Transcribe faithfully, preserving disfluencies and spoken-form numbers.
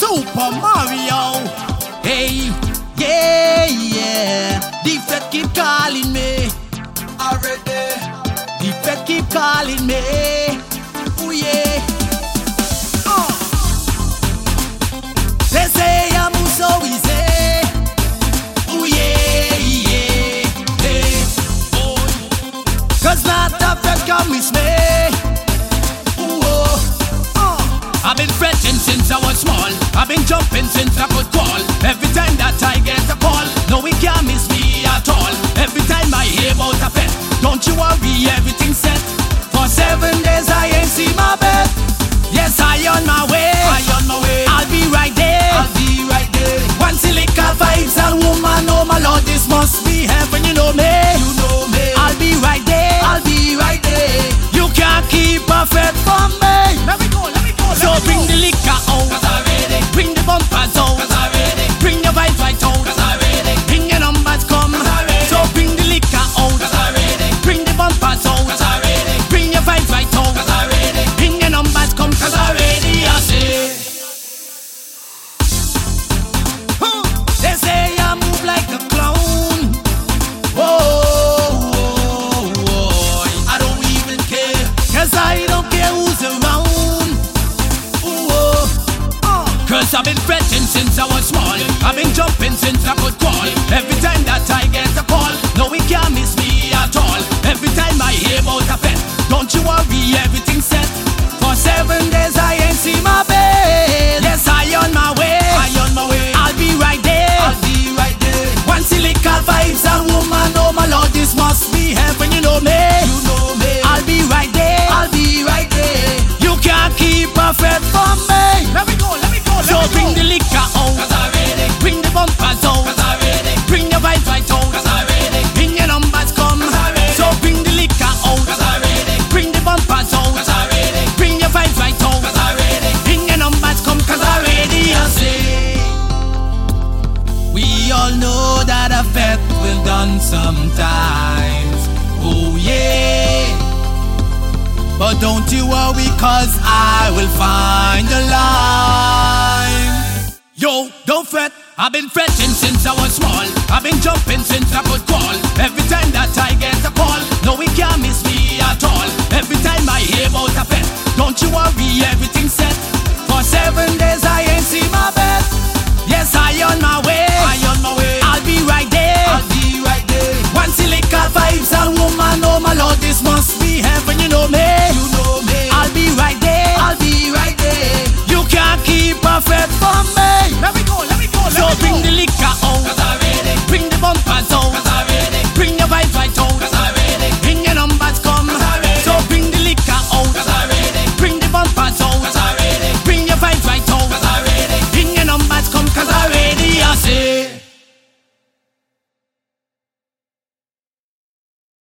Supa Mario. Hey, yeah, yeah. The fed keep calling me. Already. The fed keep calling me. Oh yeah. Uh. They say I'm so easy. Oh yeah, yeah. Hey, boy. Cause not the fed come with me. I've been fretting since I was small. I've been jumping since I could crawl. Every time that I get a call, no, it can't miss me at all. Every time I hear about a pet, don't you worry, everything's set. For seven days I ain't seen my bed. Yes, I on my way. I on my way. I'll be right there. I'll be right there. One silica vibes and woman, oh my lord, this must be heaven. You know me. You know me. I'll be right there. I'll be right there. You can't keep a fed from me. Let me go. Let So bring the liquor out, cause I ready. Bring the bumpers out, cause I ready. Bring the vibes right out, cause I ready. Bring your numbers come, cause I ready. So bring the liquor out, cause I ready. Bring the bumpers out, cause I ready. Bring your vibes right out, cause I ready. Bring your numbers come, cause I ready. I say, huh. They say I move like a clown. Whoa, whoa, whoa. I don't even care, cause I don't care who's around. Cause I've been fretting since I was small. I've been jumping since I could crawl. Every time that I get a call, no, it can't miss me at all. Every time I hear about a pet, don't you worry, everything's set. For seven days I ain't seen my bed. Yes, I on my way. I on my way. I'll be right there. I'll be right there. One silica vibes and woman, oh my lord, this must be heaven. You know me. You know me. I'll be right there. I'll be right there. You can't keep a fret from me. Let me go. Let me go. So bring the liquor out, cause I ready. Bring the bumpers out, cause I ready. Bring your vibes right out, cause I ready. Bring your numbers come, cause I ready. So bring the liquor out, cause I ready. Bring the bumpers out, cause I ready. Bring your vibes right out, cause I ready. Bring your numbers come, cause I ready. I say, we all know that a fete will done sometimes. Oh yeah. But don't you worry, cause I will find a line. Yo, don't fret, I've been fretting since I was small. I've been jumping since I could